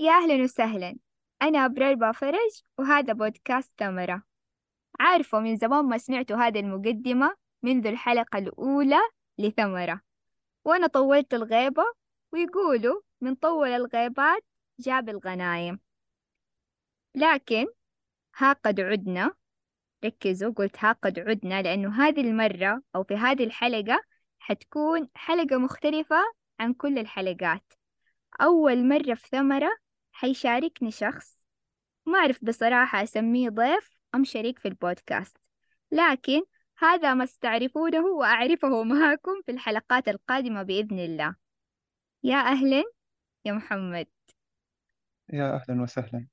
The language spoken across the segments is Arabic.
يا أهلا وسهلا، أنا أبرار بافرج وهذا بودكاست ثمرة. عارفة من زمان ما سمعتوا هذه المقدمة منذ الحلقة الأولى لثمرة وأنا طولت الغيبة، ويقولوا من طول الغيبات جاب الغنايم. لكن ها قد عدنا، ركزوا قلت ها قد عدنا، لأنه هذه المرة أو في هذه الحلقة حتكون حلقة مختلفة عن كل الحلقات. أول مرة في ثمرة حيشاركني شخص ما أعرف بصراحة أسميه ضيف أم شريك في البودكاست، لكن هذا ما استعرفونه وأعرفه معكم في الحلقات القادمة بإذن الله. يا أهلا يا محمد. يا أهلا وسهلا.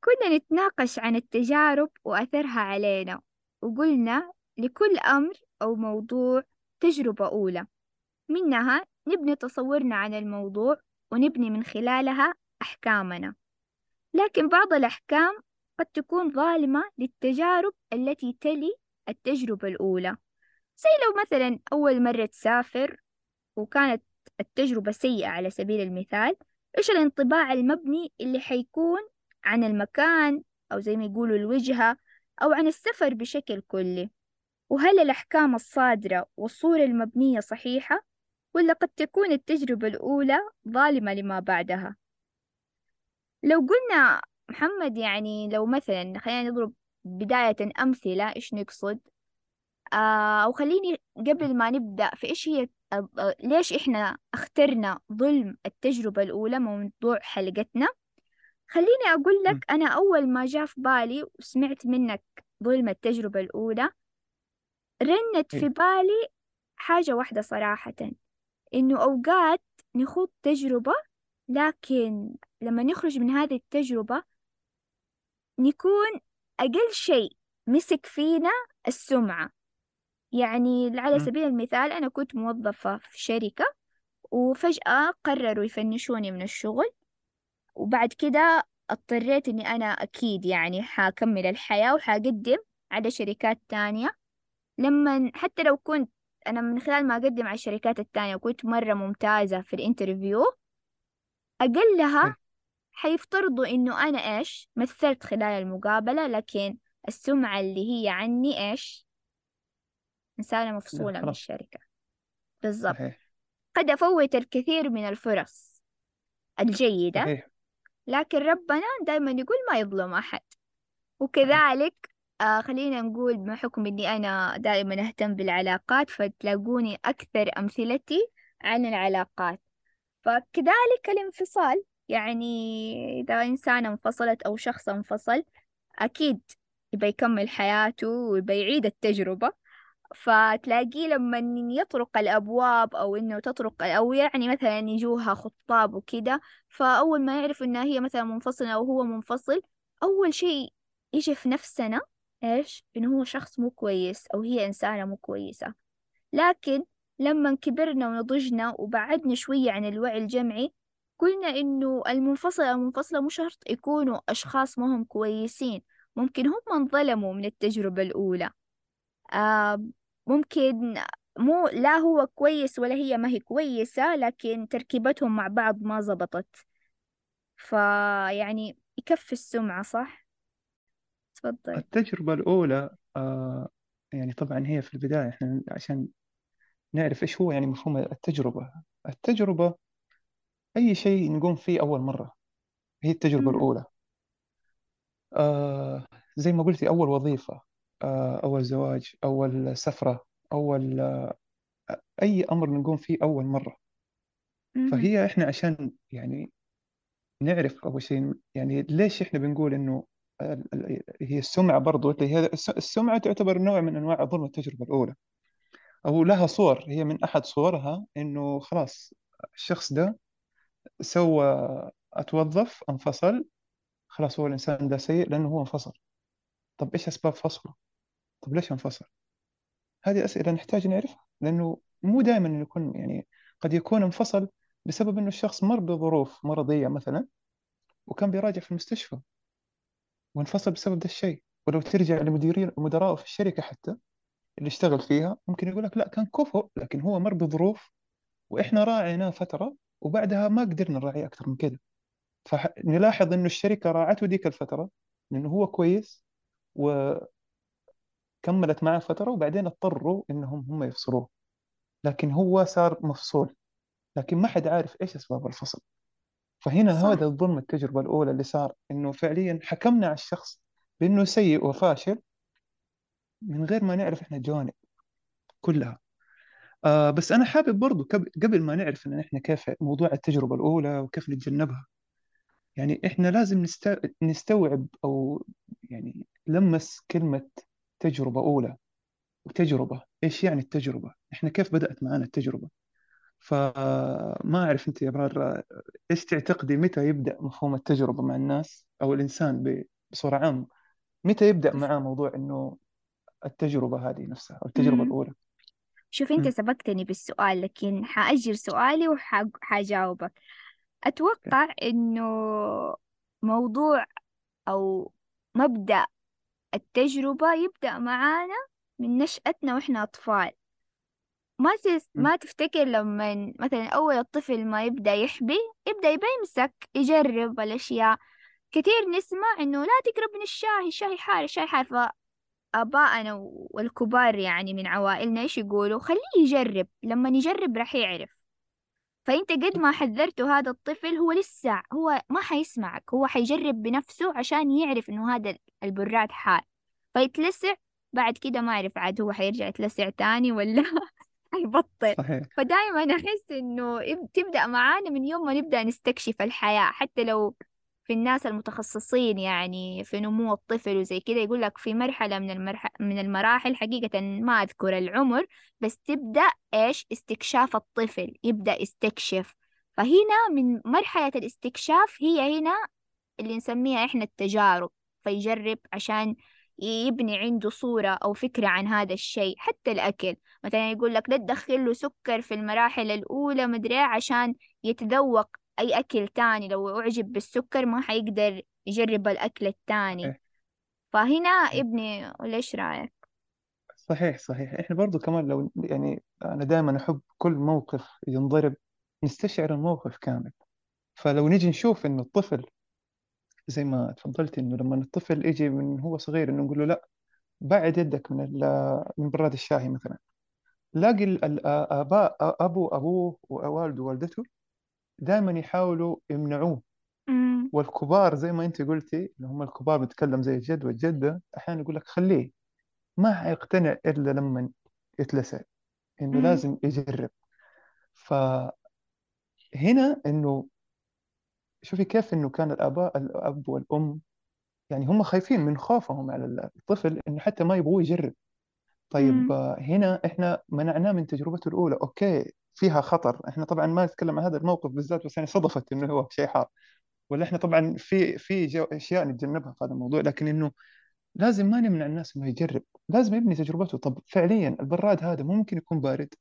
كنا نتناقش عن التجارب وأثرها علينا، وقلنا لكل أمر أو موضوع تجربة أولى، منها نبني تصورنا عن الموضوع ونبني من خلالها أحكامنا، لكن بعض الأحكام قد تكون ظالمة للتجارب التي تلي التجربة الأولى. زي لو مثلا أول مرة تسافر وكانت التجربة سيئة على سبيل المثال، إيش الانطباع المبني اللي حيكون عن المكان أو زي ما يقولوا الوجهة أو عن السفر بشكل كلي؟ وهل الأحكام الصادرة والصورة المبنية صحيحة، ولا قد تكون التجربة الأولى ظالمة لما بعدها؟ لو قلنا محمد يعني لو مثلا خلينا نضرب بداية أمثلة إيش نقصد، أو خليني قبل ما نبدأ في إيش هي ليش إحنا اخترنا ظلم التجربة الأولى موضوع حلقتنا، خليني أقول لك أنا أول ما جاء في بالي وسمعت منك ظلم التجربة الأولى رنت في بالي حاجة واحدة صراحة، إنه أوقات نخوض تجربة لكن لما نخرج من هذه التجربة نكون أقل شيء مسك فينا السمعة. يعني على سبيل المثال أنا كنت موظفة في شركة وفجأة قرروا يفنشوني من الشغل، وبعد كده اضطريت إني أنا أكيد يعني حاكمل الحياة وحاقدم على شركات تانية، لما حتى لو كنت أنا من خلال ما أقدم على الشركات التانية وكنت مرة ممتازة في الانترفيو، أقلها حيفترضوا إنه أنا إيش مثلت خلال المقابلة، لكن السمعة اللي هي عني إيش إنسانة مفصولة من الشركة. بالضبط. قد أفوت الكثير من الفرص الجيدة، لكن ربنا دايما يقول ما يظلم أحد. وكذلك خلينا نقول بحكم إني أنا دائما أهتم بالعلاقات، فتلاقوني أكثر أمثلتي عن العلاقات. فكذلك الانفصال، يعني إذا إنسانة انفصلت أو شخص انفصل أكيد يبي يكمل حياته ويبي يعيد التجربة، فتلاقيه لما يطرق الأبواب أو إنه تطرق أو يعني مثلا يجوها خطاب وكده، فأول ما يعرف إنها هي مثلا منفصلة أو هو منفصل، أول شيء يجي في نفسنا إيش؟ إنه هو شخص مو كويس أو هي إنسانة مو كويسة. لكن لما كبرنا ونضجنا وبعدنا شوية عن الوعي الجمعي قلنا إنه المنفصلة أو منفصلة مو شرط يكونوا أشخاص ما هم كويسين، ممكن هم انظلموا من التجربة الأولى. ممكن مو لا هو كويس ولا هي ما هي كويسة، لكن تركيبتهم مع بعض ما زبطت. فيعني يكفي السمعة، صح؟ تفضل. التجربة الأولى يعني طبعا هي في البداية إحنا عشان نعرف إيش هو يعني مفهوم التجربة. التجربة أي شيء نقوم فيه أول مرة، هي التجربة الأولى. زي ما قلتي، أول وظيفة، أول زواج، أول سفرة، أول أي أمر نقوم فيه أول مرة. فهي إحنا عشان يعني نعرف أول شيء يعني ليش إحنا بنقول إنه هي السمعة، برضو هي السمعة تعتبر نوع من أنواع ظلم التجربة الأولى، أو لها صور. هي من أحد صورها إنه خلاص الشخص ده أتوظف انفصل، خلاص هو الإنسان ده سيء لأنه هو انفصل. طب إيش أسباب فصله؟ طب ليش انفصل؟ هذه أسئلة نحتاج نعرفها، لأنه مو دائما يكون يعني قد يكون انفصل بسبب إنه الشخص مر بظروف مرضية مثلا وكان بيراجع في المستشفى وانفصل بسبب ده الشيء. ولو ترجع لمدراءه في الشركة حتى اللي اشتغل فيها ممكن يقول لك لا كان كفؤ، لكن هو مر بظروف وإحنا راعيناه فترة وبعدها ما قدرنا نراعيه أكثر من كده، فنلاحظ أن الشركة راعته ديك الفترة لأنه هو كويس وكملت معه فترة، وبعدين اضطروا أنهم هم يفصلوه، لكن هو صار مفصول، لكن ما حد عارف إيش أسباب الفصل. فهنا صح. هذا الظلم، التجربة الأولى اللي صار أنه فعليا حكمنا على الشخص بأنه سيء وفاشل من غير ما نعرف إحنا الجوانب كلها. بس أنا حابب برضو قبل ما نعرف إن إحنا كيف موضوع التجربة الأولى وكيف نتجنبها، يعني إحنا لازم نستوعب أو يعني لمس كلمة تجربة أولى وتجربة. إيش يعني التجربة؟ إحنا كيف بدأت معنا التجربة؟ فما أعرف أنت يا برار إيش تعتقدي متى يبدأ مفهوم التجربة مع الناس أو الإنسان بصورة عامة؟ متى يبدأ معاه موضوع إنه التجربة هذه نفسها أو التجربة الأولى؟ شوف أنت سبقتني بالسؤال، لكن حأجر سؤالي وحجاوبك. أتوقع أنه موضوع أو مبدأ التجربة يبدأ معانا من نشأتنا وإحنا أطفال. ما تفتكر لما مثلا أول الطفل ما يبدأ يحبي، يبدأ يمسك يجرب الأشياء. كثير نسمع أنه لا تقرب من الشاي، الشاي حار، الشاي حار. فآباءنا والكبار يعني من عوائلنا إيش يقولوا؟ خليه يجرب، لما يجرب راح يعرف. فأنت قد ما حذرته هذا الطفل هو لسه هو ما حيسمعك، هو حيجرب بنفسه عشان يعرف إنه هذا البراد حار، فيتلسع. بعد كده ما أعرف عاد هو حيرجع يتلسع تاني ولا حيبطل. فدايما أنا أحس إنه تبدأ معانا من يوم ما نبدأ نستكشف الحياة. حتى لو في الناس المتخصصين يعني في نمو الطفل وزي كده، يقول لك في مرحلة من المراحل، حقيقة ما أذكر العمر، بس تبدأ إيش؟ استكشاف الطفل، يبدأ يستكشف. فهنا من مرحلة الاستكشاف هي هنا اللي نسميها إحنا التجارب. فيجرب عشان يبني عنده صورة أو فكرة عن هذا الشيء. حتى الأكل مثلا يقول لك لا تدخل له سكر في المراحل الأولى مدري عشان يتذوق أي أكل تاني، لو أعجب بالسكر ما حيقدر يجرب الأكل التاني. فهنا ابني ليش رأيك؟ صحيح. إحنا برضو كمان لو يعني أنا دائما أحب كل موقف ينضرب نستشعر الموقف كامل. فلو نجي نشوف إنه الطفل زي ما تفضلت، إنه لما الطفل يجي من هو صغير إنه نقول له لا بعد يدك من براد الشاي مثلا، لاقي الآباء أبوه ووالده ووالدته دائما يحاولوا يمنعوه. والكبار زي ما أنت قلتي إن هم الكبار بتكلم زي الجد والجدة، أحيانا يقول لك خليه، ما هيقتنع إلا لما يتلسع إنه لازم يجرب. فهنا إنه شوفي كيف إنه كان الأب والأم يعني هم خايفين من خوفهم على الطفل إنه حتى ما يبغوا يجرب. طيب هنا إحنا منعناه من تجربته الأولى. أوكي فيها خطر، احنا طبعا ما نتكلم عن هذا الموقف بالذات، بس يعني صدفت انه هو شيء حار، ولا احنا طبعا في اشياء نتجنبها في هذا الموضوع، لكن انه لازم ما نمنع الناس انه يجرب، لازم يبني تجربته. طب فعليا البراد هذا ممكن يكون بارد،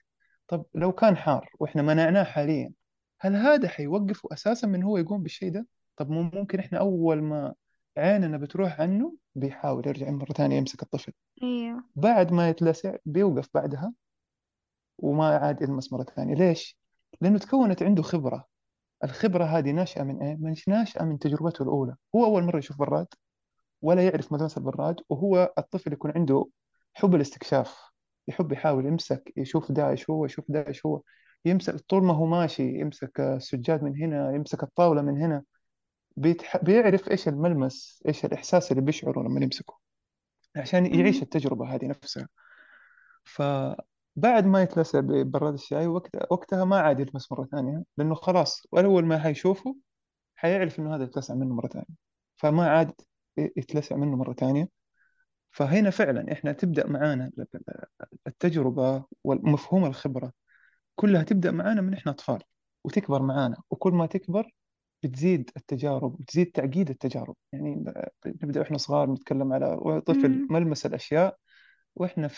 طب لو كان حار واحنا منعناه حاليا هل هذا حيوقفه اساسا من هو يقوم بالشيء ده؟ طب ممكن احنا اول ما عيننا بتروح عنه بيحاول يرجع مرة ثانية يمسك الطفل. ايوه بعد ما يتلسع بيوقف بعدها وما عاد يلمس مرة ثانية. ليش؟ لأنه تكونت عنده خبرة. الخبرة هذه ناشئة من إيه؟ مش ناشئة من تجربته الأولى. هو أول مرة يشوف براد ولا يعرف ملمس البراد، وهو الطفل يكون عنده حب الاستكشاف، يحب يحاول يمسك، يشوف داعش هو يمسك. طول ما هو ماشي يمسك السجاد من هنا، يمسك الطاولة من هنا، بيعرف إيش الملمس، إيش الإحساس اللي بيشعره لما يمسكه، عشان يعيش التجربة هذه نفسها. بعد ما يتلسع ببراد الشاي وقتها ما عاد يلمس مرة ثانية، لأنه خلاص أول ما هيشوفه هيعرف إنه هذا يتلسع منه مرة ثانية، فما عاد يتلسع منه مرة ثانية. فهنا فعلا إحنا تبدأ معانا التجربة والمفهوم الخبرة كلها تبدأ معانا من إحنا أطفال وتكبر معانا، وكل ما تكبر بتزيد التجارب وتزيد تعقيد التجارب. يعني نبدأ إحنا صغار نتكلم على طفل ملمس الأشياء، وإحنا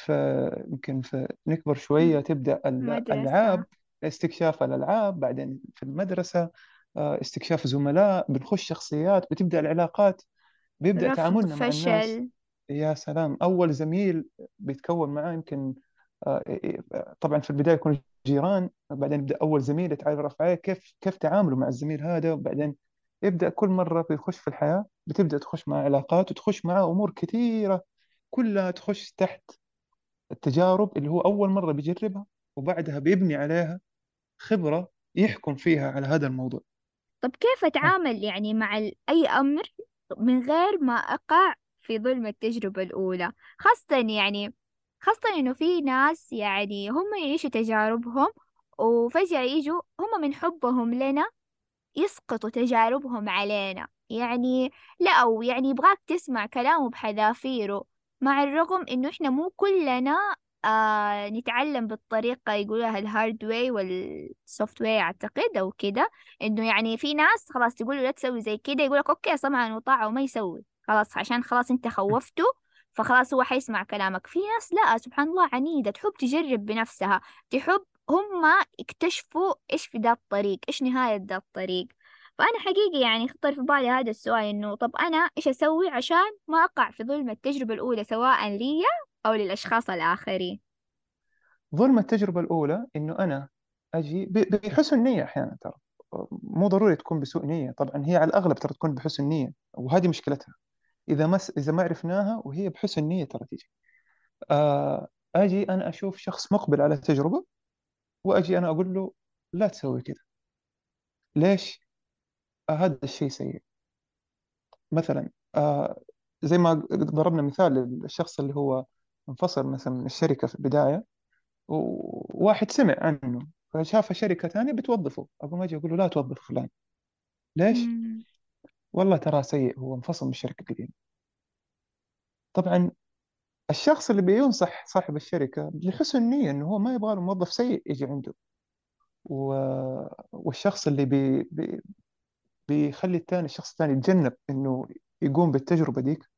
يمكن نكبر شوية تبدأ الألعاب، استكشاف الألعاب، بعدين في المدرسة استكشاف زملاء، بنخش شخصيات، بتبدأ العلاقات، بيبدأ تعاملنا مع الناس. يا سلام، أول زميل بيتكون معاه يمكن طبعا في البداية يكون جيران، بعدين يبدأ أول زميل يتعرف عليه، كيف تعامله مع الزميل هذا، وبعدين يبدأ كل مرة بيخش في الحياة بتبدأ تخش مع علاقات وتخش مع أمور كثيرة، كلها تخش تحت التجارب اللي هو أول مرة بيجربها، وبعدها بيبني عليها خبرة يحكم فيها على هذا الموضوع. طب كيف أتعامل يعني مع أي أمر من غير ما أقع في ظلم التجربة الأولى، خاصة إنه في ناس يعني هم يعيشوا تجاربهم وفجأة يجوا هم من حبهم لنا يسقطوا تجاربهم علينا، يعني لا، أو يعني يبغاك تسمع كلامه بحذافيره، مع الرغم إنه إحنا مو كلنا نتعلم بالطريقة يقولها الهارد واي والسوفت واي أعتقد أو كده، إنه يعني في ناس خلاص تقوله لا تسوي زي كده يقولك أوكي سمعا وطاعة وما يسوي خلاص، عشان خلاص أنت خوفته فخلاص هو حيسمع كلامك. في ناس لا سبحان الله عنيدة، تحب تجرب بنفسها، تحب هما اكتشفوا إيش في ذا الطريق، إيش نهاية ذا الطريق. فأنا حقيقي يعني خطر في بالي هذا السؤال، إنه طب أنا إيش أسوي عشان ما أقع في ظلم التجربة الأولى سواء لي أو للأشخاص الآخرين؟ ظلم التجربة الأولى إنه أنا أجي بحسن نية، أحيانا ترى مو ضروري تكون بسوء نية، طبعا هي على الأغلب ترى تكون بحسن نية، وهذه مشكلتها إذا ما عرفناها وهي بحسن نية ترى تيجي. أجي أنا أشوف شخص مقبل على التجربة وأجي أنا أقول له لا تسوي كده، ليش؟ هذا الشيء سيء. مثلا زي ما ضربنا مثال للشخص اللي هو انفصل مثلا من الشركة في البداية، وواحد سمع عنه فشاف شركة ثانية بتوظفه، أقوم أجي أقول له لا توظف فلان، ليش؟ والله ترى سيء، هو انفصل من الشركة القديمة. طبعا الشخص اللي بينصح صاحب الشركة لحسن النية إنه هو ما يبغى الموظف سيء يجي عنده، والشخص اللي بيخلي الشخص الثاني يتجنب إنه يقوم بالتجربة ديك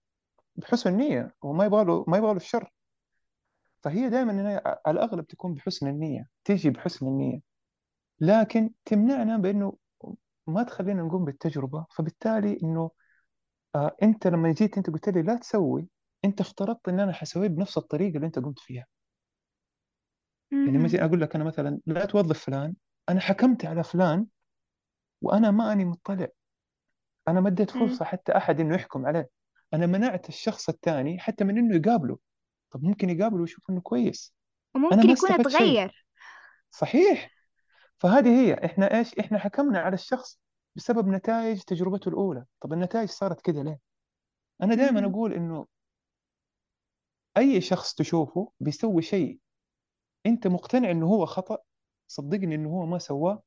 بحسن النية، وما يبغى له الشر. فهي دائما على الأغلب تكون بحسن النية، تيجي بحسن النية لكن تمنعنا بإنه ما تخلينا نقوم بالتجربة. فبالتالي إنه أنت لما جيت أنت قلت لي لا تسوي، أنت افترضت إن أنا حسويه بنفس الطريقة اللي أنت قمت فيها. يعني مثلا أقول لك أنا مثلا لا توظف فلان، أنا حكمت على فلان وأنا ما أني مطلع، أنا ما اديت فرصة حتى أحد إنه يحكم عليه، أنا منعت الشخص الثاني حتى من إنه يقابله. طب ممكن يقابله ويشوف إنه كويس، وممكن يكون أتغير. صحيح. فهذه هي، إحنا حكمنا على الشخص بسبب نتائج تجربته الأولى. طب النتائج صارت كده ليه؟ أنا دائما أقول إنه أي شخص تشوفه بيسوي شيء أنت مقتنع إنه هو خطأ، صدقني إنه هو ما سواه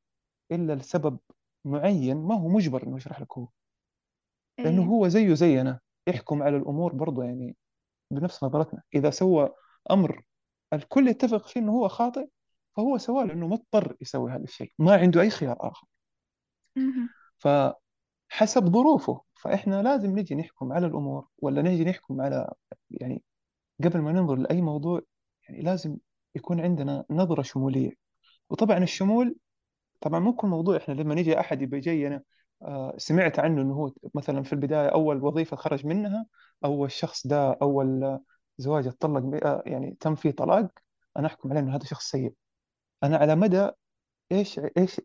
إلا لسبب معين، ما هو مجبر إنه يشرح لك هو، لأنه هو زيه زينا يحكم على الأمور برضه يعني بنفس نظرتنا. إذا سوى أمر الكل يتفق فيه إنه هو خاطئ، فهو سواه لأنه مضطر يسوي هذا الشيء، ما عنده أي خيار آخر، فحسب ظروفه. فإحنا لازم نجي نحكم على الأمور، ولا نجي نحكم على يعني قبل ما ننظر لأي موضوع يعني لازم يكون عندنا نظرة شمولية. وطبعا الشمول طبعا مو كل موضوع، إحنا لما نجي أحد يبقى جاينا سمعت عنه إنه هو مثلا في البداية أول وظيفة خرج منها، أول شخص ده، أول زواج اتطلق يعني تم فيه طلاق، أنا أحكم عليه إنه هذا شخص سيء. أنا على مدى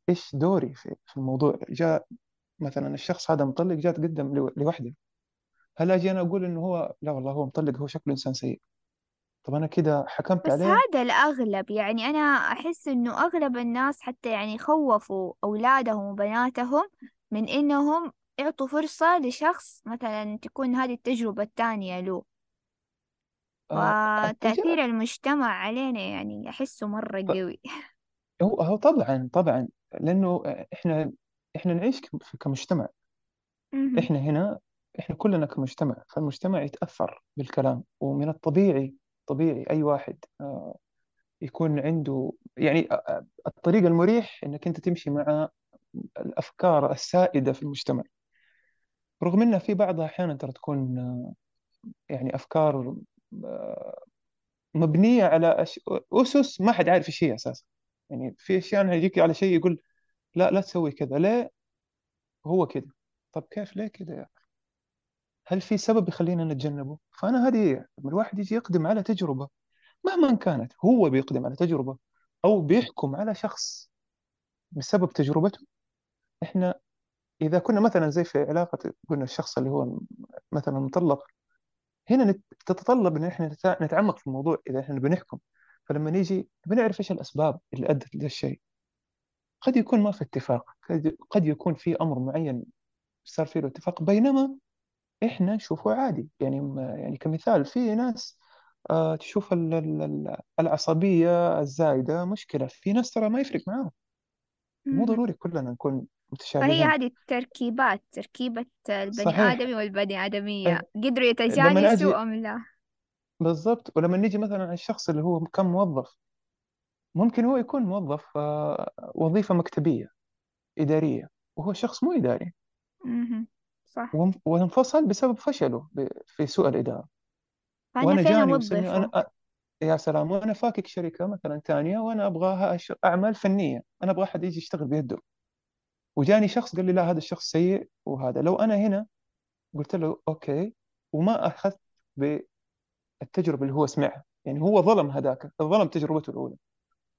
إيش دوري في الموضوع؟ جاء مثلا الشخص هذا مطلق، جاء تقدم لوحده، هل أجي أنا أقول إنه هو لا والله هو مطلق هو شكله إنسان سيء؟ طب أنا كده حكمت بس عليه. بس هذا الأغلب، يعني أنا أحس إنه أغلب الناس حتى يعني خوفوا أولادهم وبناتهم من إنهم يعطوا فرصة لشخص مثلا تكون هذه التجربة الثانية له. وتأثير المجتمع علينا يعني أحسه مرة قوي. هو طبعا لأنه إحنا نعيش كمجتمع، إحنا هنا إحنا كلنا كمجتمع، فالمجتمع يتأثر بالكلام. ومن الطبيعي أي واحد يكون عنده يعني الطريق المريح إنك أنت تمشي مع الأفكار السائدة في المجتمع، رغم إن في بعضها أحيانا ترى تكون يعني أفكار مبنية على أسس ما حد عارف إيش هي أساسا. يعني في أشياء يجيك على شيء يقول لا تسوي كذا، لا هو كذا، طب كيف ليه كذا يعني؟ هل في سبب يخلينا نتجنبه؟ فأنا هذه لما الواحد يجي يقدم على تجربة مهما كانت، هو بيقدم على تجربة أو بيحكم على شخص بسبب تجربته، إحنا إذا كنا مثلا زي في علاقة قلنا الشخص اللي هو مثلا مطلق، هنا تتطلب إن إحنا نتعمق في الموضوع إذا إحنا بنحكم. فلما نيجي بنعرف إيش الأسباب اللي أدت لهذا الشيء. قد يكون ما في اتفاق، قد يكون في أمر معين صار فيه له اتفاق بينما إحنا نشوفه عادي. يعني كمثال في ناس تشوف العصبية الزايدة مشكلة، في ناس ترى ما يفرق معاهم. مو مم. ضروري كلنا نكون فهي متشابهين. هذه التركيبات، تركيبة البني صحيح. آدمي والبني آدمية، قدروا لما يتجانسوا نجي أم لا. بالضبط، ولما نيجي مثلا على الشخص اللي هو كم موظف، ممكن هو يكون موظف وظيفة مكتبية إدارية، وهو شخص مو إداري مهم. صح، وانفصل بسبب فشله في سوء الإدارة، فأنا وأنا فين جاني وصلني أوظفه؟ أنا يا سلام، وأنا فاكك شركة مثلا ثانية وأنا أبغاها أعمال فنية، أنا أبغى أحد يجي يشتغل بيده، وجاني شخص قال لي لا هذا الشخص سيء وهذا. لو أنا هنا قلت له أوكي وما أخذت بالتجربة اللي هو سمعها، يعني هو ظلم هذاك، ظلم تجربته الأولى،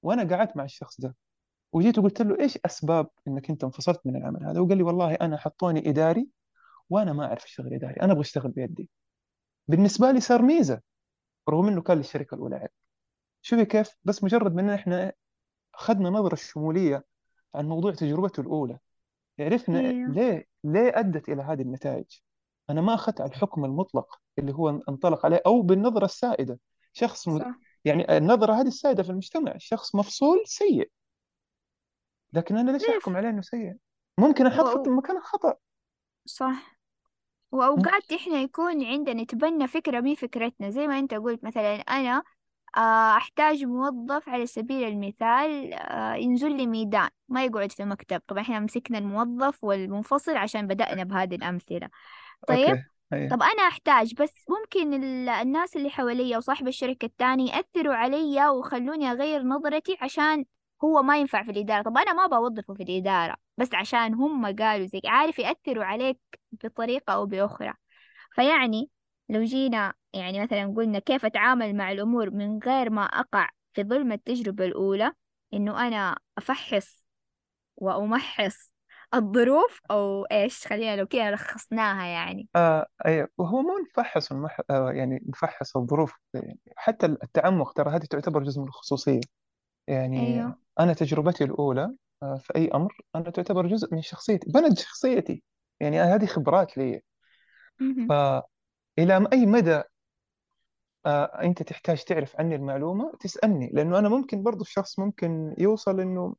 وأنا قعدت مع الشخص ده وجيت وقلت له إيش أسباب إنك أنت انفصلت من العمل هذا، وقال لي والله أنا حطوني إداري وأنا ما أعرف أشتغل إداري، أنا أبغى أشتغل بيدي. بالنسبة لي صار ميزة رغم إنه كان للشركة الأولى عيب. شوفي كيف، بس مجرد من إن إحنا أخذنا نظرة شمولية عن موضوع تجربته الأولى، عرفنا ايوه ليه أدت إلى هذه النتائج. أنا ما أخذت على الحكم المطلق اللي هو انطلق عليه، أو بالنظرة السائدة شخص صح يعني النظرة هذه السائدة في المجتمع، شخص مفصول سيء، لكن أنا ليش ليه أحكم عليه إنه سيء؟ ممكن أحط و... خط مكانه خطأ. صح، وأوقات إحنا يكون عندنا نتبنى فكرة من فكرتنا، زي ما أنت قلت مثلا أنا أحتاج موظف على سبيل المثال ينزل لي ميدان ما يقعد في مكتب. طبعا إحنا مسكنا الموظف والمنفصل عشان بدأنا بهذه الأمثلة. طيب، أوكي أيه. طب أنا أحتاج، بس ممكن الناس اللي حواليا وصاحب الشركة التاني يأثروا عليا وخلوني أغير نظرتي عشان هو ما ينفع في الإدارة. طب أنا ما بوظفه في الإدارة بس عشان هم قالوا زي، عارف، يأثروا عليك بطريقة أو بأخرى. فيعني لو جينا يعني مثلا قلنا كيف أتعامل مع الأمور من غير ما أقع في ظلم التجربة الأولى، إنه أنا أفحص وأمحص الظروف أو إيش، خلينا لو كده لخصناها يعني. أيوة، وهو مو نفحص يعني نفحص الظروف، حتى التعمق ترى هذه تعتبر جزء من الخصوصية. يعني أيوه أنا تجربتي الأولى في أي أمر أنا تعتبر جزء من شخصيتي، بنت شخصيتي، يعني هذه خبرات لي. مهم. فإلى أي مدى أنت تحتاج تعرف عني المعلومة تسألني، لأنه أنا ممكن برضو الشخص ممكن يوصل إنه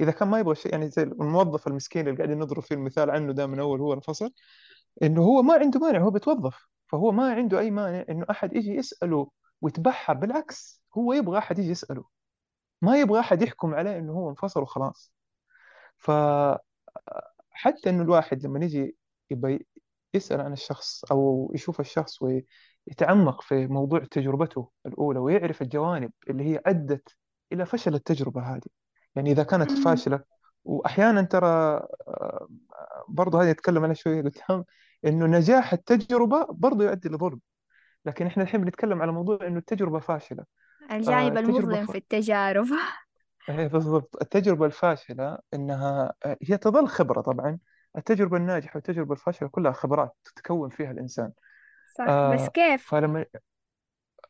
إذا كان ما يبغى شيء، يعني زي الموظف المسكين اللي قاعدين نضرب فيه المثال عنه ده من أول، هو انفصل، إنه هو ما عنده مانع، هو بيتوظف، فهو ما عنده أي مانع إنه أحد يجي يسأله ويتبحر. بالعكس، هو يبغى أحد يجي يسأله، ما يبغى أحد يحكم عليه إنه هو انفصل وخلاص. فحتى إنه الواحد لما يجي يبي يسأل عن الشخص أو يشوف الشخص ويتعمق في موضوع تجربته الأولى ويعرف الجوانب اللي هي أدت إلى فشل التجربة هذه، يعني إذا كانت فاشلة. وأحيانا ترى برضه هذه نتكلم عليها شوية قدام، إنه نجاح التجربة برضه يؤدي لظلم، لكن إحنا الحين بنتكلم على موضوع إنه التجربة فاشلة. الجانب التجربة المظلم في التجارب. بالضبط، التجربة الفاشلة إنها هي تظل خبرة. طبعا التجربة الناجحة والتجربة الفاشلة كلها خبرات تتكون فيها الإنسان. صح، بس كيف؟ فلما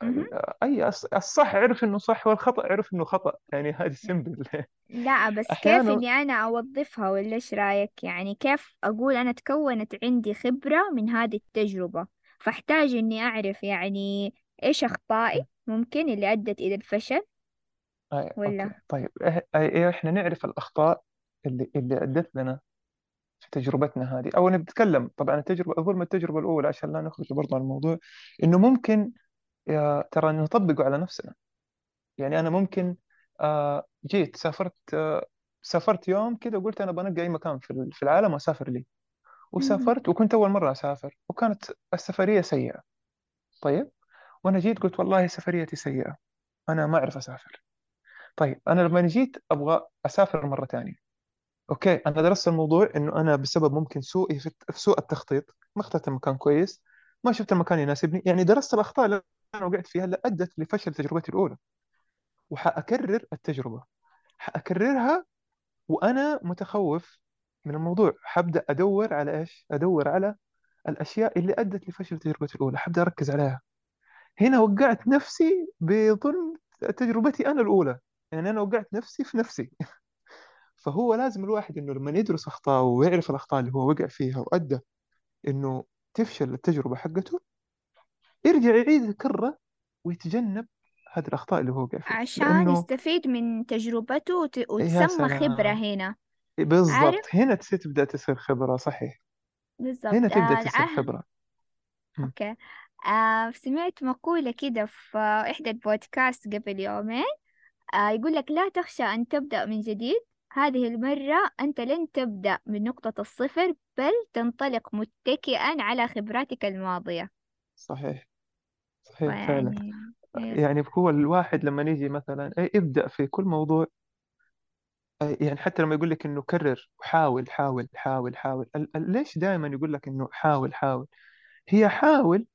مهم. أي الصح عرف إنه صح والخطأ عرف إنه خطأ، يعني هذه سمبل. لا بس كيف أحيانا إني أنا أوظفها، ولا إيش رأيك؟ يعني كيف أقول أنا تكونت عندي خبرة من هذه التجربة، فاحتاج إني أعرف يعني إيش أخطائي ممكن اللي أدت إلى الفشل أي أوكي ولا طيب إحنا نعرف الأخطاء اللي أدت لنا في تجربتنا هذه. أو بنتكلم طبعا التجربة ظلم التجربة الأولى عشان لا نخرج برضه عن الموضوع، إنه ممكن ترى نطبقه على نفسنا. يعني أنا ممكن جيت سافرت يوم كده وقلت أنا بنقى أي مكان في العالم وأسافر لي، وسافرت وكنت أول مرة أسافر وكانت السفرية سيئة. طيب، وأنا جيت قلت والله سفريتي سيئة، أنا ما أعرف أسافر. طيب، أنا لما جيت أبغى أسافر مرة تانية، أوكي، أنا درست الموضوع إنه أنا بسبب ممكن سوء في سوء التخطيط، ما اخترت المكان كويس، ما شفت المكان يناسبني، يعني درست الأخطاء اللي أنا وقعت فيها اللي أدت لفشل تجربتي الأولى، وحأكرر التجربة، حأكررها وأنا متخوف من الموضوع، حبدأ أدور على إيش؟ أدور على الأشياء اللي أدت لفشل تجربتي الأولى، حبدأ أركز عليها. هنا وقعت نفسي بظلم تجربتي أنا الأولى، يعني أنا وقعت نفسي في نفسي. فهو لازم الواحد إنه لما يدرس أخطاءه ويعرف الأخطاء اللي هو وقع فيها وأدى إنه تفشل التجربة حقته، يرجع يعيد كرة ويتجنب هذه الأخطاء اللي هو وقع فيها، عشان لأنه يستفيد من تجربته يا وتسمى خبرة. سلام، هنا بالضبط، عارف هنا تبدأ تصير خبرة. صحيح، هنا بالضبط. تبدأ تصير العهد. خبرة. م. أوكي. سمعت مقولة كده في إحدى البودكاست قبل يومين، يقول لك لا تخشى أن تبدأ من جديد، هذه المرة أنت لن تبدأ من نقطة الصفر، بل تنطلق متكئا على خبراتك الماضية. صحيح صحيح فعلا. فيعني يعني هو الواحد لما يجي مثلا ابدأ في كل موضوع، يعني حتى لما يقول لك إنه كرر وحاول حاول حاول حاول، ليش دائما يقول لك إنه حاول حاول؟ هي حاول،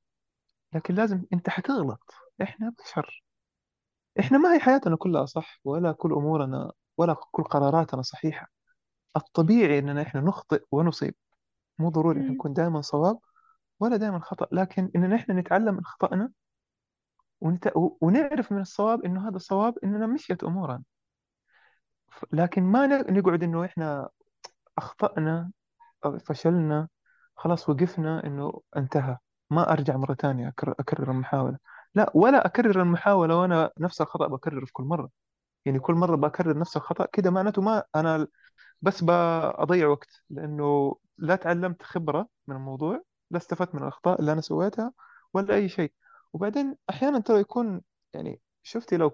لكن لازم أنت حتغلط، إحنا بشر، إحنا ما هي حياتنا كلها صح، ولا كل أمورنا ولا كل قراراتنا صحيحة. الطبيعي إننا إحنا نخطئ ونصيب، مو ضروري إحنا نكون دائما صواب ولا دائما خطأ، لكن إننا إحنا نتعلم من خطأنا ونعرف من الصواب إنه هذا صواب، إننا مشيت أمورنا. لكن ما نقعد إنه إحنا أخطأنا فشلنا خلاص وقفنا إنه انتهى، ما أرجع مرة تانية أكرر المحاولة، لا، ولا أكرر المحاولة وأنا نفس الخطأ بكرر في كل مرة. يعني كل مرة بكرر نفس الخطأ كده، معناته ما أنا بس بأضيع وقت، لأنه لا تعلمت خبرة من الموضوع، لا استفدت من الأخطاء اللي أنا سويتها ولا أي شيء. وبعدين أحيانا ترى يكون، يعني شفتي لو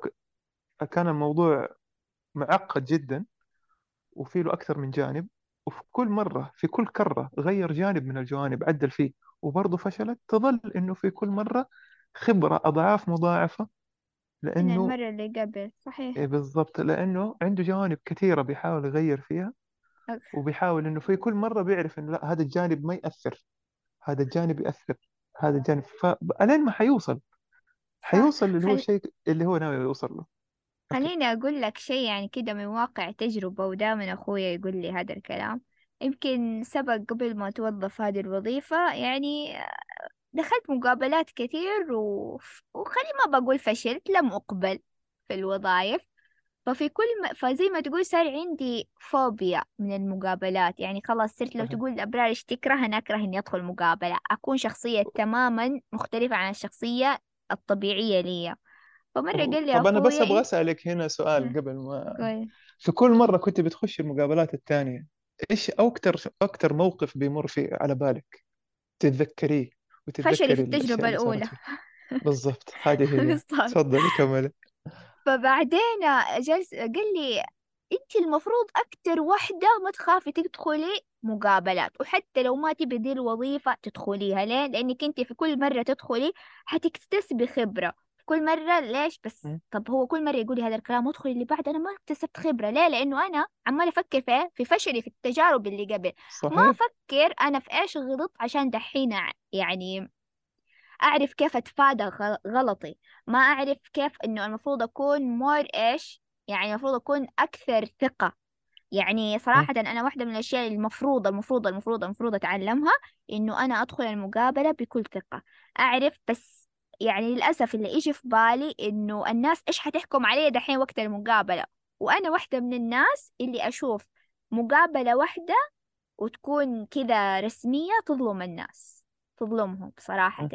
كان الموضوع معقد جدا وفيه له أكثر من جانب، وفي كل مرة في كل كرة غير جانب من الجوانب عدل فيه وبرضه فشلت، تظل إنه في كل مرة خبرة أضعاف مضاعفة، من لأنه المرة اللي قبل. صحيح، بالضبط، لأنه عنده جوانب كثيرة بيحاول يغير فيها، أوكي. وبيحاول إنه في كل مرة بيعرف إنه لا، هذا الجانب ما يأثر، هذا الجانب يأثر، هذا الجانب، فألين ما حيوصل اللي هو الشيء اللي هو ناوي يوصل له. خليني أقول لك شيء يعني كده من واقع تجربة، ودائما أخويا يقول لي هذا الكلام. يمكن سبق قبل ما توظف هذه الوظيفة، يعني دخلت مقابلات كثير وخلي ما بقول فشلت، لم أقبل في الوظائف. ففي كل فزي ما تقول صار عندي فوبيا من المقابلات، يعني خلاص صرت لو تقول أبرار إيش تكره، أنا أكره إني أدخل مقابلة، أكون شخصية تماما مختلفة عن الشخصية الطبيعية لي. فمرة قال لي طب أنا بس أبغى أسألك هنا سؤال قبل ما قوي. في كل مرة كنت بتخش المقابلات الثانية، إيش أكتر موقف بيمر فيه على بالك تتذكريه فشلي في التجربة الأولى؟ بالضبط، هذه هي. تفضل كمل. فبعدين جلس قال لي أنت المفروض أكتر واحدة ما تخافي تدخلي مقابلات، وحتى لو ما تبي دي الوظيفة تدخليها، ليه؟ لأنك أنت في كل مرة تدخلي حتكتسبي خبرة كل مرة. ليش بس؟ طب هو كل مرة يقولي هذا الكلام وادخل اللي بعد، أنا ما اكتسبت خبرة. ليه؟ لأنه أنا عمال أفكر في فشلي في التجارب اللي قبل. صحيح. ما أفكر أنا في إيش غلط، عشان دحين يعني أعرف كيف أتفادى غلطي، ما أعرف كيف إنه المفروض أكون more إيش، يعني المفروض أكون أكثر ثقة. يعني صراحة أنا واحدة من الأشياء المفروض أتعلمها، إنه أنا أدخل المقابلة بكل ثقة، أعرف. بس يعني للأسف اللي يجي في بالي إنه الناس إيش هتحكم علي دحين وقت المقابلة، وأنا واحدة من الناس اللي أشوف مقابلة واحدة وتكون كذا رسمية تظلم الناس، تظلمهم بصراحة.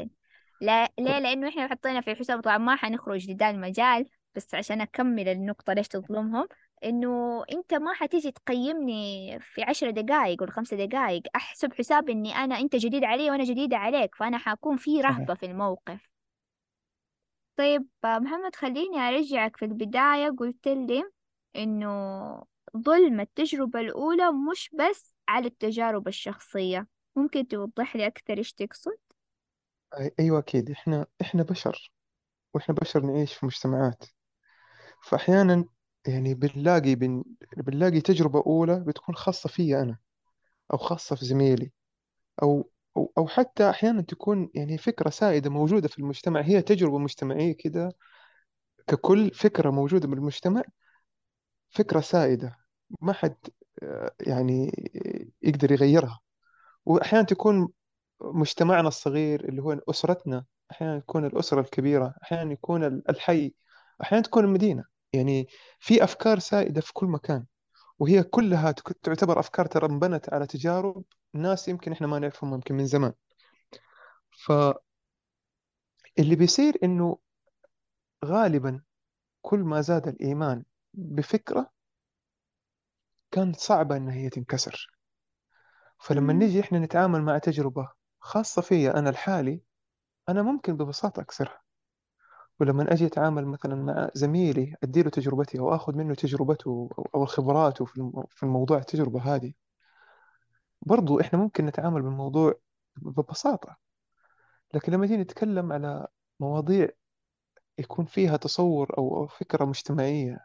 لا، ليه؟ لأنه إحنا حطينا في حساب، طبعا ما حنخرج لدا المجال، بس عشان أكمل النقطة ليش تظلمهم، إنه أنت ما حتيجي تقيمني في 10 دقائق ولا 5 دقائق، أحسب حساب إني أنت جديد علي وأنا جديدة عليك، فأنا حكون في رهبة في الموقف. طيب محمد، خليني أرجعك. في البداية قلت لي إنه ظلم التجربة الأولى مش بس على التجارب الشخصية، ممكن توضح لي أكثر إيش تقصد؟ أيوة أكيد، إحنا بشر، وإحنا بشر نعيش في مجتمعات، فأحيانا يعني بنلاقي تجربة أولى بتكون خاصة فيا أنا، أو خاصة في زميلي، أو حتى أحيانا تكون يعني فكرة سائدة موجودة في المجتمع، هي تجربة مجتمعية كده، ككل فكرة موجودة بالمجتمع، فكرة سائدة ما حد يعني يقدر يغيرها. وأحيانا تكون مجتمعنا الصغير اللي هو أسرتنا، أحيانا تكون الأسرة الكبيرة، أحيانا يكون الحي، أحيانا تكون المدينة. يعني في أفكار سائدة في كل مكان، وهي كلها تعتبر أفكار ترى انبنت على تجارب ناس يمكن إحنا ما نعرفهم يمكن من زمان. فاللي بيصير إنه غالبا كل ما زاد الإيمان بفكرة كان صعبة إن هي تنكسر. فلما مم. نيجي إحنا نتعامل مع تجربة خاصة فيا أنا الحالي، أنا ممكن ببساطة أكسرها. ولما أجي أتعامل مثلا مع زميلي أديله تجربتي أو أخذ منه تجربته أو خبراته في الموضوع، التجربة هذه برضو إحنا ممكن نتعامل بالموضوع ببساطة. لكن لما نيجي نتكلم على مواضيع يكون فيها تصور أو فكرة مجتمعية،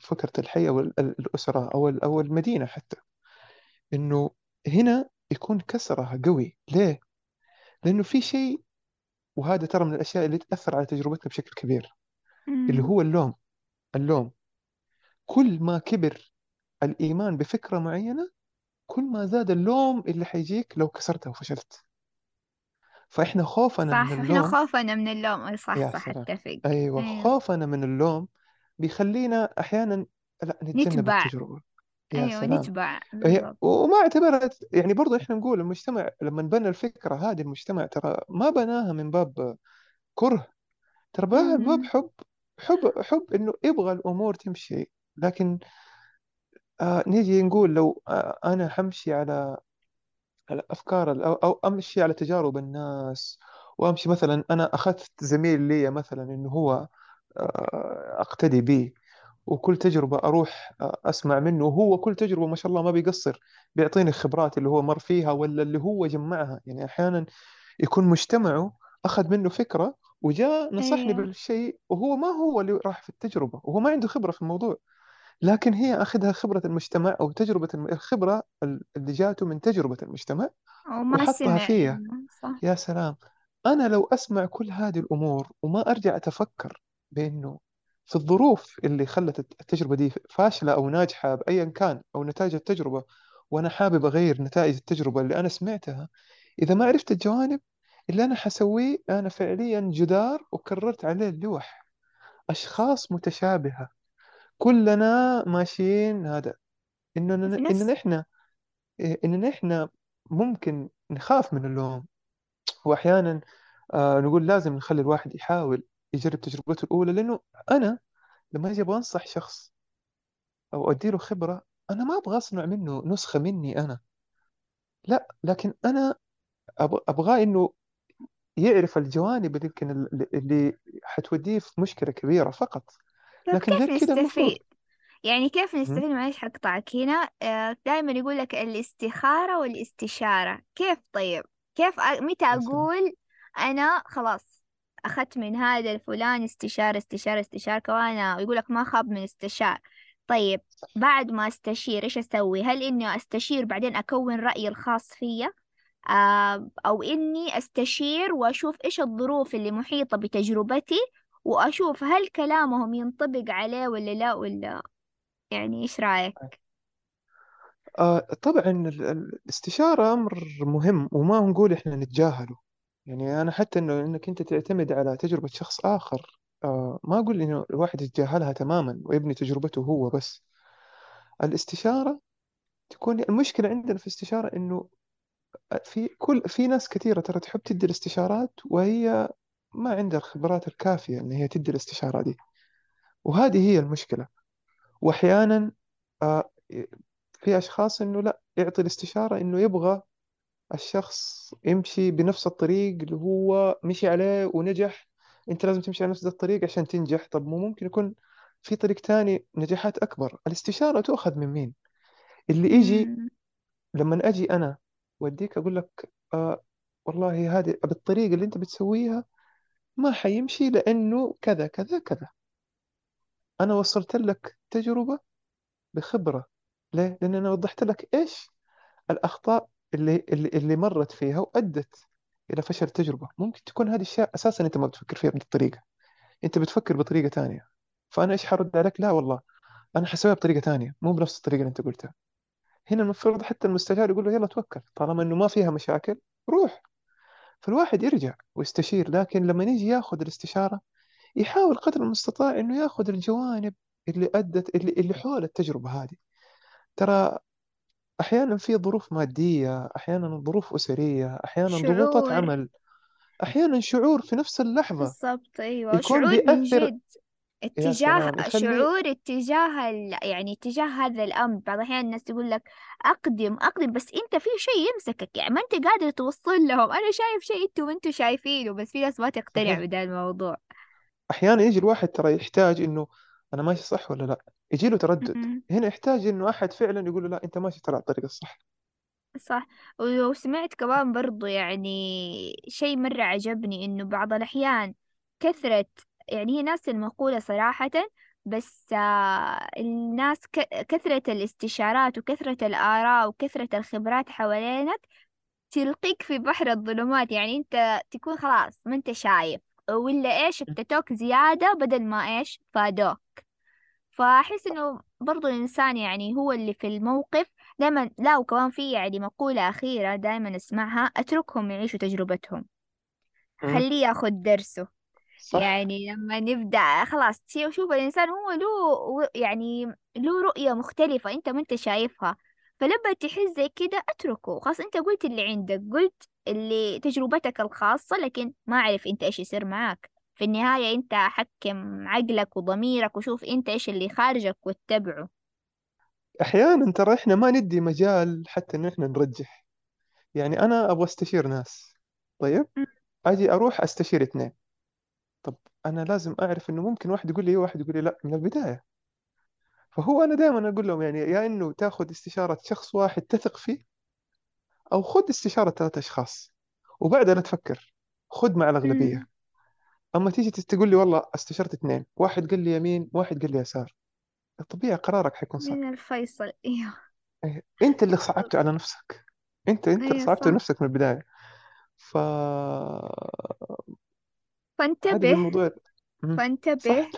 فكرة الحي أو الأسرة أو المدينة حتى، إنه هنا يكون كسرها قوي. ليه؟ لأنه في شيء، وهذا ترى من الأشياء اللي تأثر على تجربتنا بشكل كبير، اللي مم. هو اللوم. كل ما كبر الإيمان بفكرة معينة كل ما زاد اللوم اللي حيجيك لو كسرتها وفشلت. فإحنا خوفنا صح، من احنا اللوم، خوفنا من اللوم. اي صح يا صح سلام، اتفق. أيوة، ايوه خوفنا من اللوم بيخلينا أحيانا لا نتجنب نتبع، التجربة. يا ايوه سلام، نتبع بالضبط. وما اعتبرت. يعني برضو احنا نقول المجتمع لما بنى الفكرة هذه، المجتمع ترى ما بناها من باب كره، ترى بناها من باب مم. حب انه يبغى الامور تمشي. لكن نيجي نقول لو انا حمشي على افكار او امشي على تجارب الناس، وامشي مثلا انا اخذت زميل لي مثلا انه هو اقتدي به، وكل تجربة أروح أسمع منه، وهو كل تجربة ما شاء الله ما بيقصر، بيعطيني الخبرات اللي هو مر فيها ولا اللي هو جمعها. يعني أحيانا يكون مجتمعه أخذ منه فكرة وجاء نصحني ايوه بالشيء، وهو ما هو اللي راح في التجربة، وهو ما عنده خبرة في الموضوع، لكن هي أخذها خبرة المجتمع أو تجربة الخبرة اللي جاته من تجربة المجتمع وما وحطها سمع فيها. منه صح. يا سلام، أنا لو أسمع كل هذه الأمور وما أرجع أتفكر بأنه في الظروف اللي خلت التجربة دي فاشلة أو ناجحة بأيا كان، أو نتائج التجربة، وأنا حابب أغير نتائج التجربة اللي أنا سمعتها، إذا ما عرفت الجوانب اللي أنا حسويه، أنا فعليا جدار وكررت عليه اللوح. أشخاص متشابهة كلنا ماشيين، هذا إننا وفي إننا نفس إحنا إننا إحنا ممكن نخاف من اللوم. وأحيانا نقول لازم نخلي الواحد يحاول يجرب تجربته الأولى، لأنه أنا لما أجي أبغى أنصح شخص أو أديله خبرة، أنا ما أبغى أصنع منه نسخة مني أنا، لا، لكن أنا أبغى إنه يعرف الجوانب اللي يمكن اللي حتوديه في مشكلة كبيرة فقط، طب لكن كيف غير كده المفروض. نستفيد؟ يعني كيف نستفيد؟ مم. معلش حقطعك هنا. دائما يقول لك الاستخارة والاستشارة، كيف؟ طيب كيف متى يا سلام. أقول أنا خلاص أخذت من هذا الفلان استشار كوانا، ويقول لك ما خاب من استشار. طيب بعد ما استشير إيش أسوي؟ هل إني أستشير بعدين أكون رأيي الخاص فيا، أو إني أستشير وأشوف إيش الظروف اللي محيطة بتجربتي، وأشوف هل كلامهم ينطبق عليه ولا لا، ولا يعني إيش رأيك؟ طبعا الاستشارة أمر مهم، وما نقول إحنا نتجاهله. يعني أنا حتى إنك أنت تعتمد على تجربة شخص آخر، ما أقول إنه الواحد يتجاهلها تماما ويبني تجربته هو بس. الاستشارة تكون المشكلة عندنا في الاستشارة إنه في ناس كثيرة ترى تحب تدي الاستشارات، وهي ما عندها الخبرات الكافية إن هي تدي الاستشارة دي، وهذه هي المشكلة. وأحيانا آه، في أشخاص إنه لا، يعطي الاستشارة إنه يبغى الشخص يمشي بنفس الطريق اللي هو مشي عليه ونجح، انت لازم تمشي على نفس الطريق عشان تنجح. طب مو ممكن يكون في طريق تاني نجاحات اكبر؟ الاستشارة تؤخذ من مين؟ اللي يجي مم. لما اجي انا واديك اقول لك والله هذه بالطريقة اللي انت بتسويها ما حيمشي لانه كذا كذا كذا، انا وصلت لك تجربة بخبرة. ليه؟ لان انا وضحت لك ايش الاخطاء اللي مرت فيها وأدت إلى فشل التجربة. ممكن تكون هذه الأشياء أساسا أنت ما بتفكر فيها من الطريقة، أنت بتفكر بطريقة تانية، فأنا إيش حرد عليك؟ لا والله أنا حسويها بطريقة تانية، مو بنفس الطريقة اللي أنت قلتها. هنا المفروض حتى المستشار يقول له يلا توكل، طالما انه ما فيها مشاكل روح. فالواحد يرجع ويستشير، لكن لما يجي ياخذ الاستشاره يحاول قدر المستطاع انه ياخذ الجوانب اللي ادت اللي حول التجربه هذه. ترى احيانا في ظروف ماديه، احيانا ظروف اسريه، احيانا ضغوطات عمل، احيانا شعور في نفس اللحظه. بالضبط، ايوه، شعور بيأثر من جد اتجاه، شعور اتجاه يعني اتجاه هذا الأمر. بعض الأحيان الناس تقول لك أقدم، بس أنت في شيء يمسكك، يعني ما أنت قادر توصل لهم أنا شايف شيء أنتوا ما أنتوا شايفينه، بس في ناس ما تقتنع بهذا الموضوع. أحيانا يجي الواحد ترى يحتاج إنه أنا ماشي صح ولا لا، يجي له تردد. هنا يحتاج إنه أحد فعلا يقول له لا أنت ماشي ترى الطريق الصح. صح. وسمعت كمان برضو يعني شيء مرة عجبني، إنه بعض الأحيان كثرة يعني هي ناس المقولة صراحة، بس الناس كثرة الاستشارات وكثرة الآراء وكثرة الخبرات حوالينك تلقيك في بحر الظلمات، يعني أنت تكون خلاص ما أنت شايف ولا إيش، اكتتوك زيادة بدل ما إيش فادوك. فأحس إنه برضو الإنسان يعني هو اللي في الموقف دايما. لا، وكمان في يعني مقولة أخيرة دايما أسمعها، أتركهم يعيشوا تجربتهم، خليه ياخذ درسه. صح. يعني لما نبدأ خلاص شوف الإنسان هو له يعني له رؤية مختلفة أنت ما أنت شايفها، فلما تحس زي كده أتركه خلاص. أنت قلت اللي عندك، قلت اللي تجربتك الخاصة، لكن ما أعرف أنت إيش يصير معك في النهاية. أنت حكم عقلك وضميرك وشوف أنت إيش اللي خارجك واتبعه. أحيانا ترى إحنا ما ندي مجال حتى إن إحنا نرجح. يعني أنا أبغى أستشير ناس، طيب أجي أروح أستشير 2، طب أنا لازم أعرف إنه ممكن واحد يقول لي إيه واحد يقول لي لا من البداية. فهو أنا دائما أقول لهم يعني يا إنه تأخذ استشارة شخص واحد تثق فيه، أو خذ استشارة 3 أشخاص وبعدها لا تفكر، خذ مع الأغلبية. أما تيجي تقول لي والله استشرت 2، واحد قال لي يمين واحد قال لي يسار، الطبيعة قرارك حيكون صعب من الفيصل. إيوه، أنت اللي صعبته على نفسك، أنت صعبته نفسك من البداية. فانتبه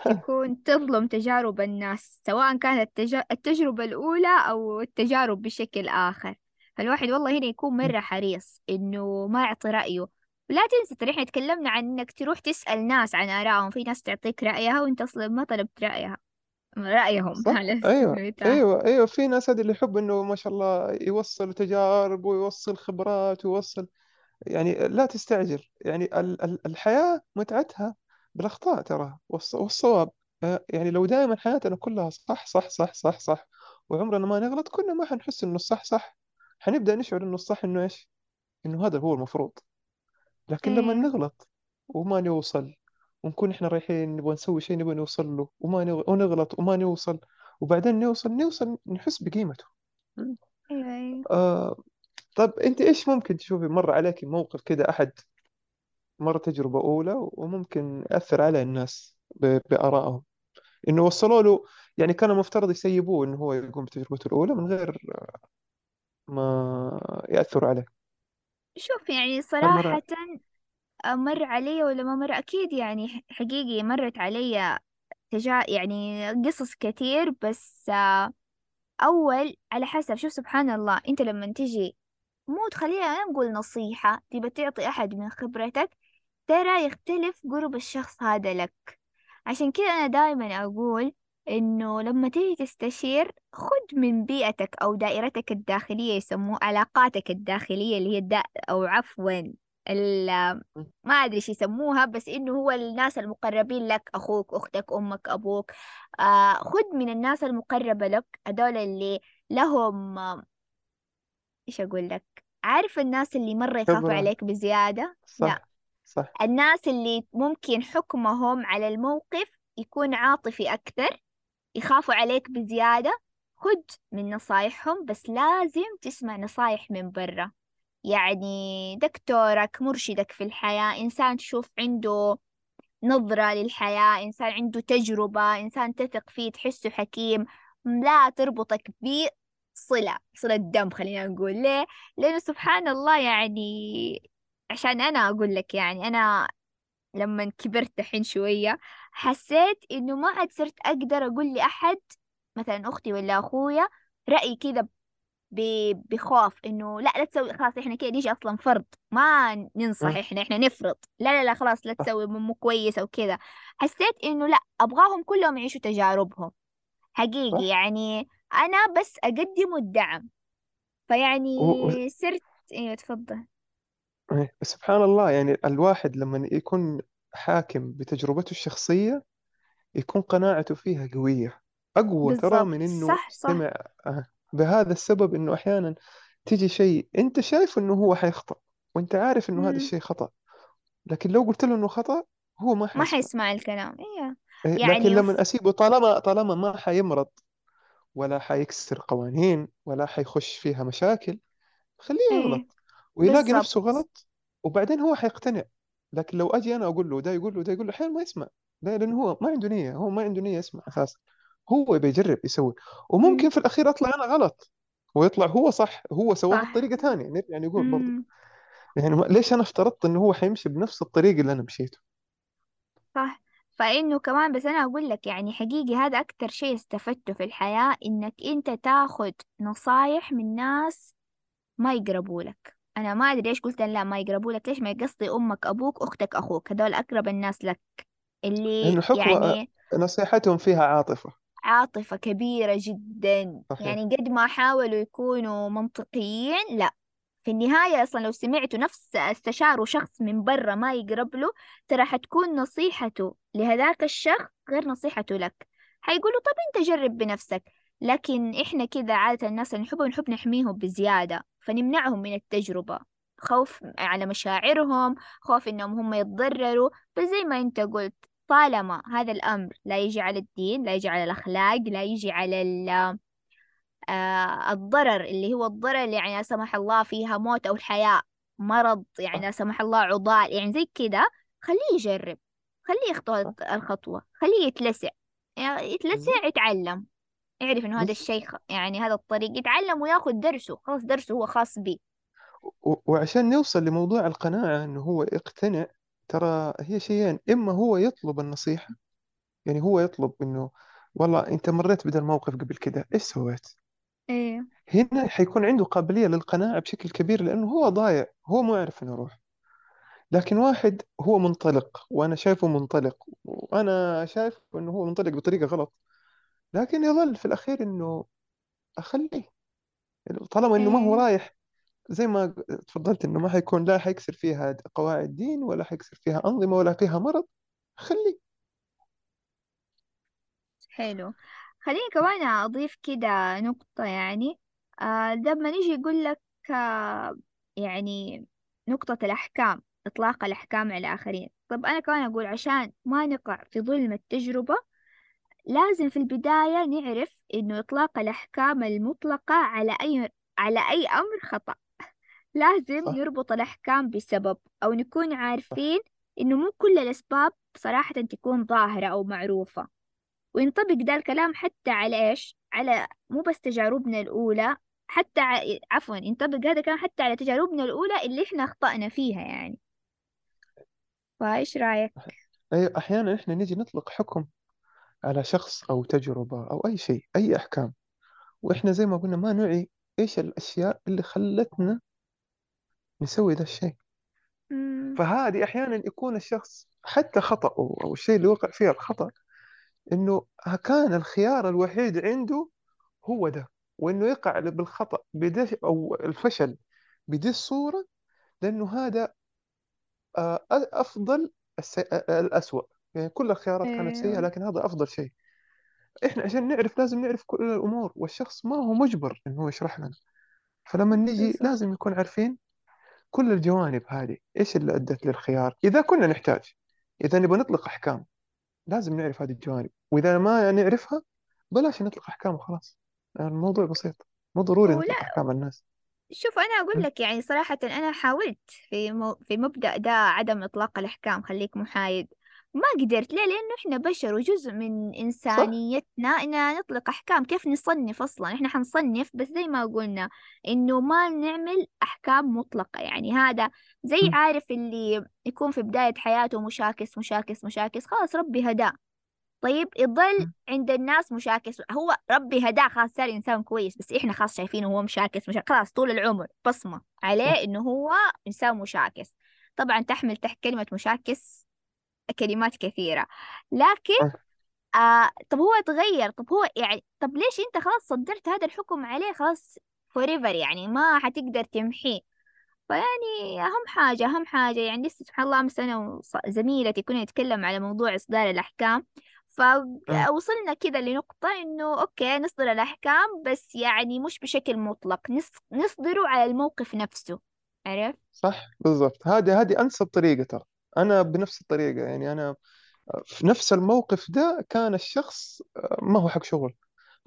تكون تظلم تجارب الناس، سواء كانت التجربة الأولى أو التجارب بشكل آخر. فالواحد والله هنا يكون مرة حريص إنه ما يعطي رأيه. ولا تنسى ترى إحنا تكلمنا عن إنك تروح تسأل ناس عن آرائهم، في ناس تعطيك رأيها وإنت أصلا ما طلبت رأيهم. أيوة، في ناس هذه اللي يحب إنه ما شاء الله يوصل تجارب ويوصل خبرات ويوصل. يعني لا تستعجل، يعني الحياة متعتها بالأخطاء ترى والصواب. يعني لو دائما حياتنا كلها صح صح صح صح صح وعمرنا ما نغلط، كنا ما حنحس إنه الصح صح، حنبدأ نشعر إنه الصح إنه إيش، إنه هذا هو المفروض. لكن لما نغلط وما نوصل، ونكون إحنا رايحين نبغى نسوي شيء نبغى نوصل له ونغلط وما نوصل، وبعدين نوصل نحس بقيمته. طب انت ايش ممكن تشوفي مر عليك موقف كده، احد مر تجربة اولى وممكن اثر على الناس بآرائهم، انه وصلوا له يعني كان المفترض يسيبوه انه هو يقوم بتجربته الاولى من غير ما يأثر عليه؟ شوف يعني صراحة مر علي ولا ما مر، اكيد يعني حقيقي مرت علي يعني قصص كتير. بس أول على حسب، شوف سبحان الله، أنت لما تجي مو تخلينا نقول نصيحة تبى تعطي أحد من خبرتك، ترى يختلف قرب الشخص هذا لك. عشان كذا أنا دائما أقول إنه لما تيجي تستشير خد من بيئتك أو دائرتك الداخلية، يسموه علاقاتك الداخلية اللي هي ما أدري إيش يسموها، بس إنه هو الناس المقربين لك، أخوك أختك أمك أبوك. خد من الناس المقربة لك، هذول اللي لهم إيش أقول لك، عارف الناس اللي مرة يخافوا عليك بزيادة. صح. الناس اللي ممكن حكمهم على الموقف يكون عاطفي أكثر، يخافوا عليك بزيادة، خد من نصايحهم. بس لازم تسمع نصايح من برا، يعني دكتورك، مرشدك في الحياة، إنسان تشوف عنده نظرة للحياة، إنسان عنده تجربة، إنسان تثق فيه تحسه حكيم. لا تربطك بصلة دم، خلينا نقول ليه، لأنه سبحان الله يعني عشان أنا أقول لك يعني أنا لما كبرت الحين شوية حسيت إنه ما عاد صرت أقدر أقول لأحد مثلا أختي ولا أخويا رأيي كذا بخوف انه لا تسوي، خلاص احنا كده نيجي اصلا فرض، ما ننصح، احنا نفرض لا لا لا خلاص لا تسوي مو كويس او كذا. حسيت انه لا، ابغاهم كلهم يعيشوا تجاربهم حقيقي، يعني انا بس اقدم الدعم. فيعني صرت تفضل. سبحان الله، يعني الواحد لما يكون حاكم بتجربته الشخصية يكون قناعته فيها قوية، أقوى ترى من إنه صح. سمع بهذا السبب إنه أحيانا تيجي شيء أنت شايف إنه هو حيخطأ وأنت عارف إنه هذا الشيء خطأ، لكن لو قلت له إنه خطأ هو ما حيسمع الكلام. يعني لكن لما أسيبه، طالما ما حيمرض ولا حيكسر قوانين ولا حيخش فيها مشاكل، خليه يغلط ويلاقي نفسه غلط وبعدين هو حيقتنع. لكن لو أجي أنا أقول له ده يقول له ده يقول له، أحيانا ما يسمع، لأنه هو ما عنده نية يسمع أساسا، هو بيجرب يسوي، وممكن في الأخير أطلع أنا غلط ويطلع هو صح، هو سواه بطريقة ثانية. يعني يقول برضه، يعني ليش أنا افترضت إنه هو حيمشي بنفس الطريق اللي أنا مشيته؟ صح. فإنه كمان بس أنا أقول لك يعني حقيقي هذا أكتر شيء استفدته في الحياة، إنك أنت تاخد نصايح من ناس ما يقربوا لك. أنا ما أدري إيش قلت، لا ما يقربوا لك ليش؟ ما يقصدي أمك، أبوك، أختك، أخوك، هذول أقرب الناس لك، اللي يعني نصيحتهم فيها عاطفة كبيرة جدا. يعني قد ما حاولوا يكونوا منطقيين، لا في النهاية أصلا لو سمعتوا نفس استشاروا شخص من برا ما يقرب له، ترى حتكون نصيحته لهذاك الشخص غير نصيحته لك، حيقولوا طب أنت جرب بنفسك. لكن إحنا كذا عادة الناس اللي نحب نحميهم بزيادة، فنمنعهم من التجربة، خوف على مشاعرهم، خوف إنهم هم يتضرروا. فزي ما أنت قلت، طالما هذا الأمر لا يجي على الدين، لا يجي على الأخلاق، لا يجي على الضرر، اللي هو الضرر اللي يعني لا سمح الله فيها موت أو الحياة، مرض يعني لا سمح الله، عضال يعني زي كده، خليه يجرب، خليه يخطو الخطوة، خليه يتلسع يتعلم، يعرف إنه هذا الشيء يعني هذا الطريق، يتعلم وياخد درسه، خلاص درسه هو خاص به. وعشان نوصل لموضوع القناعة إنه هو يقتنع، ترى هي شيئين، إما هو يطلب النصيحة، يعني هو يطلب إنه والله أنت مريت بهذا الموقف قبل كده، إيش سويت؟ هنا حيكون عنده قابلية للقناعة بشكل كبير، لأنه هو ضايع، هو ما يعرف إنه يروح. لكن واحد هو منطلق، وأنا شايفه منطلق، وأنا شايف إنه هو منطلق بطريقة غلط، لكن يظل في الأخير إنه أخليه، طالما إنه ما هو رايح زي ما تفضلت إنه ما حيكون، لا حيكسر فيها قواعد دين ولا حيكسر فيها أنظمة ولا فيها مرض، خليه. حلو. خليني كمان أضيف كده نقطة، يعني لما نيجي يقول لك يعني نقطة الأحكام، إطلاق الأحكام على آخرين. طب أنا كمان أقول عشان ما نقع في ظلم التجربة، لازم في البداية نعرف إنه إطلاق الأحكام المطلقة على أي أمر خطأ. لازم نربط الأحكام بسبب، أو نكون عارفين إنه مو كل الأسباب صراحة تكون ظاهرة أو معروفة. وينطبق ده الكلام حتى على إيش؟ على مو بس تجاربنا الأولى، حتى عفوا ينطبق هذا الكلام حتى على تجاربنا الأولى اللي إحنا أخطأنا فيها. يعني فإيش رأيك؟ أحيانا إحنا نجي نطلق حكم على شخص أو تجربة أو أي شيء، أي أحكام، وإحنا زي ما قلنا ما نعي إيش الأشياء اللي خلتنا نسوي ذا الشيء. فهذه أحيانا يكون الشخص حتى خطأه أو الشيء اللي وقع فيه الخطأ إنه كان الخيار الوحيد عنده هو ده، وإنه يقع بالخطأ أو الفشل بدي الصورة، لأنه هذا أفضل الأسوأ، يعني كل الخيارات كانت سيئة لكن هذا أفضل شيء. إحنا عشان نعرف لازم نعرف كل الأمور، والشخص ما هو مجبر إنه يشرح لنا، فلما نجي لازم نكون عارفين كل الجوانب هذه، إيش اللي أدت للخيار، إذا كنا نحتاج، إذا نبغى نطلق أحكام لازم نعرف هذه الجوانب، وإذا ما نعرفها بلاش نطلق أحكام وخلاص. الموضوع بسيط، مو ضروري نطلق أحكام الناس. شوف أنا أقول لك يعني صراحة أنا حاولت في مبدأ ده، عدم إطلاق الأحكام، خليك محايد، ما قدرت. ليه؟ لأنه إحنا بشر، وجزء من إنسانيتنا إننا نطلق أحكام. كيف نصنف أصلا؟ إحنا حنصنف بس زي ما قلنا إنه ما نعمل أحكام مطلقة. يعني هذا زي عارف اللي يكون في بداية حياته مشاكس مشاكس مشاكس، خلاص ربي هداه، طيب يضل عند الناس مشاكس. هو ربي هداه خلاص صار إنسان كويس، بس إحنا خلاص شايفينه هو مشاكس، خلاص طول العمر بصمة عليه إنه هو إنسان مشاكس. طبعا تحمل تحت كلمة مشاكس كلمات كثيرة، لكن طب هو تغير، طب هو يعني طب ليش أنت خلاص صدرت هذا الحكم عليه خلاص فوريفر، يعني ما حتقدر تمحيه. فيعني أهم حاجة يعني لسه سبحان الله أمس أنا وزميلتي كنا نتكلم على موضوع إصدار الأحكام، فوصلنا كذا لنقطة إنه أوكي نصدر الأحكام بس يعني مش بشكل مطلق، نصدره على الموقف نفسه، عرفت؟ صح بالضبط، هذه أنسب طريقة. ترى أنا بنفس الطريقة، يعني أنا في نفس الموقف ده كان الشخص ما هو حق شغل،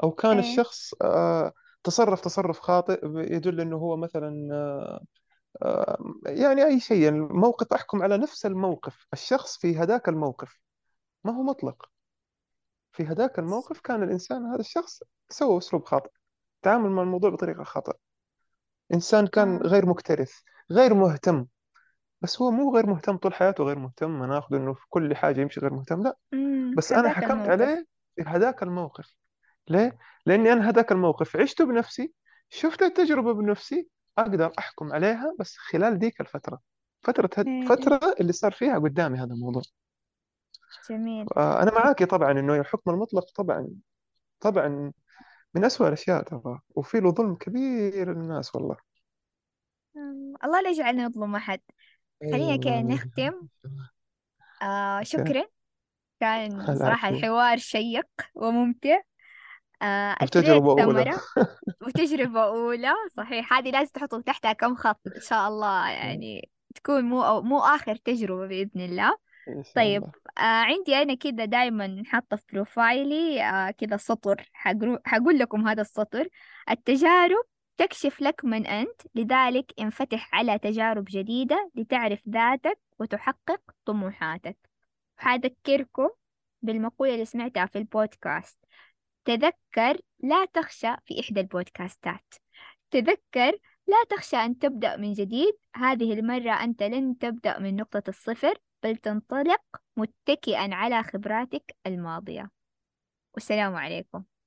أو كان إيه؟ الشخص تصرف خاطئ يدل إنه هو مثلا يعني أي شيء، الموقف أحكم على نفس الموقف، الشخص في هداك الموقف ما هو مطلق، في هداك الموقف كان الإنسان هذا الشخص سوى أسلوب خاطئ، تعامل مع الموضوع بطريقة خاطئة، إنسان كان غير مكترث غير مهتم، بس هو مو غير مهتم طول حياته غير مهتم، أنا أخذ إنه في كل حاجة يمشي غير مهتم، لا بس أنا حكمت الموقف عليه في هداك الموقف. ليه؟ لأني أنا هداك الموقف عشته بنفسي، شفت التجربة بنفسي، أقدر أحكم عليها بس خلال ديك الفترة، فترة اللي صار فيها قدامي هذا الموضوع. جميل. أنا معاكي طبعا إنه الحكم المطلق طبعا من أسوأ الأشياء ترى، وفي له ظلم كبير للناس والله. الله لا يجعلنا نظلم أحد. خلينا كده نختم. شكرا، كان صراحة الحوار شيق وممتع. وتجربة أولى صحيح، هذه لازم تحطوا تحتها كم خط إن شاء الله، يعني تكون مو آخر تجربة بإذن الله. طيب عندي أنا كده دايما حاطة في بروفايلي كده سطر، هقول لكم هذا السطر: التجارب تكشف لك من أنت، لذلك انفتح على تجارب جديدة لتعرف ذاتك وتحقق طموحاتك. حذكركم بالمقولة اللي سمعتها في البودكاست، تذكر لا تخشى، في إحدى البودكاستات، تذكر لا تخشى أن تبدأ من جديد، هذه المرة أنت لن تبدأ من نقطة الصفر بل تنطلق متكئا على خبراتك الماضية. والسلام عليكم.